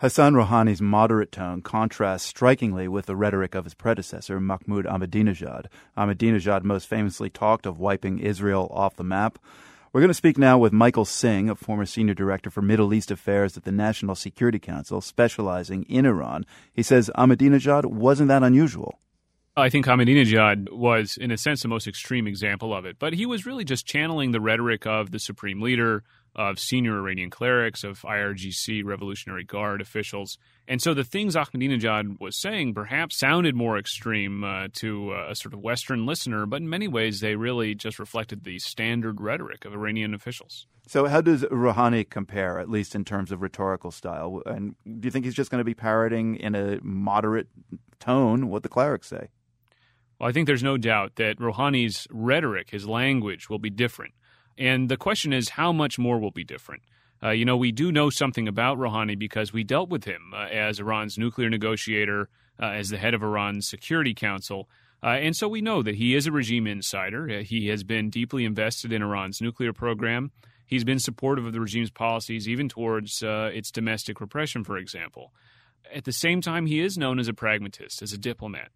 Hassan Rouhani's moderate tone contrasts strikingly with the rhetoric of his predecessor, Mahmoud Ahmadinejad. Ahmadinejad most famously talked of wiping Israel off the map. We're going to speak now with Michael Singh, a former senior director for Middle East affairs at the National Security Council, specializing in Iran. He says Ahmadinejad wasn't that unusual. I think Ahmadinejad was, in a sense, the most extreme example of it. But he was really just channeling the rhetoric of the supreme leader, of senior Iranian clerics, of IRGC, Revolutionary Guard officials. And so the things Ahmadinejad was saying perhaps sounded more extreme to a sort of Western listener, but in many ways they really just reflected the standard rhetoric of Iranian officials. So how does Rouhani compare, at least in terms of rhetorical style? And do you think he's just going to be parroting in a moderate tone what the clerics say? Well, I think there's no doubt that Rouhani's rhetoric, his language, will be different. And the question is, how much more will be different? We do know something about Rouhani because we dealt with him as Iran's nuclear negotiator, as the head of Iran's Security Council. And so we know that he is a regime insider. He has been deeply invested in Iran's nuclear program. He's been supportive of the regime's policies, even towards its domestic repression, for example. At the same time, he is known as a pragmatist, as a diplomat,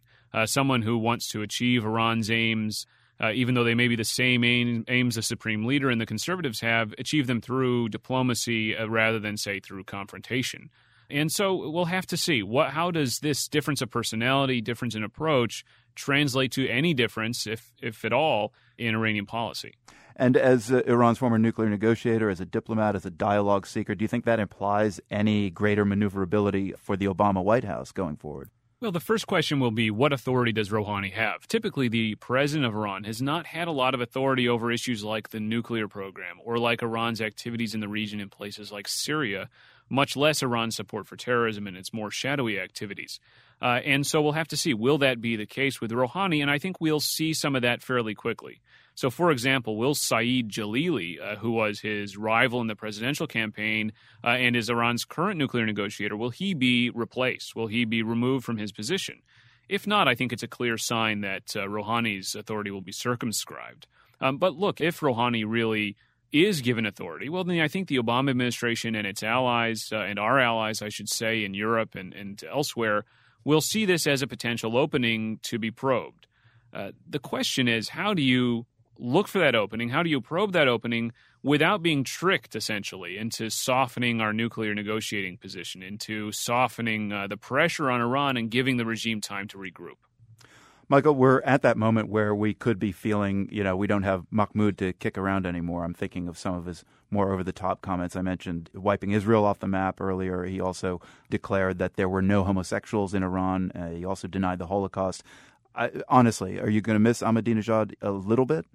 someone who wants to achieve Iran's aims, even though they may be the same aims the supreme leader and the conservatives have, achieve them through diplomacy rather than, say, through confrontation. And so we'll have to see how does this difference of personality, difference in approach, translate to any difference, if at all, in Iranian policy. And as Iran's former nuclear negotiator, as a diplomat, as a dialogue seeker, do you think that implies any greater maneuverability for the Obama White House going forward? Well, the first question will be, what authority does Rouhani have? Typically, the president of Iran has not had a lot of authority over issues like the nuclear program or like Iran's activities in the region in places like Syria, much less Iran's support for terrorism and its more shadowy activities. And so we'll have to see, will that be the case with Rouhani? And I think we'll see some of that fairly quickly. So, for example, will Saeed Jalili, who was his rival in the presidential campaign and is Iran's current nuclear negotiator, will he be replaced? Will he be removed from his position? If not, I think it's a clear sign that Rouhani's authority will be circumscribed. But look, if Rouhani really is given authority, well, then I think the Obama administration and its allies, and our allies, I should say, in Europe and elsewhere, will see this as a potential opening to be probed. The question is, how do you look for that opening? How do you probe that opening without being tricked, essentially, into softening our nuclear negotiating position, into softening the pressure on Iran and giving the regime time to regroup? Michael, we're at that moment where we could be feeling, we don't have Mahmoud to kick around anymore. I'm thinking of some of his more over-the-top comments. I mentioned wiping Israel off the map earlier. He also declared that there were no homosexuals in Iran. He also denied the Holocaust. Honestly, are you going to miss Ahmadinejad a little bit?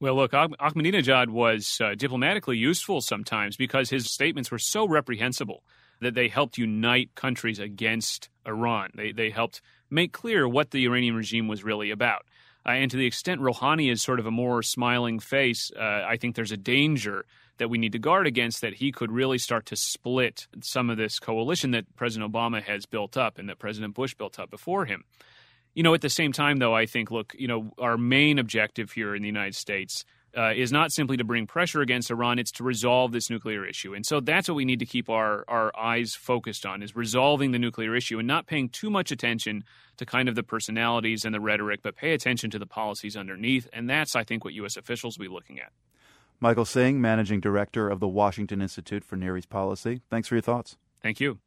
Well, look, Ahmadinejad was diplomatically useful sometimes because his statements were so reprehensible that they helped unite countries against Iran. They helped make clear what the Iranian regime was really about. And to the extent Rouhani is sort of a more smiling face, I think there's a danger that we need to guard against, that he could really start to split some of this coalition that President Obama has built up and that President Bush built up before him. At the same time, though, I think, look, our main objective here in the United States is not simply to bring pressure against Iran, it's to resolve this nuclear issue. And so that's what we need to keep our eyes focused on, is resolving the nuclear issue and not paying too much attention to kind of the personalities and the rhetoric, but pay attention to the policies underneath. And that's, I think, what U.S. officials will be looking at. Michael Singh, Managing Director of the Washington Institute for Near East Policy. Thanks for your thoughts. Thank you.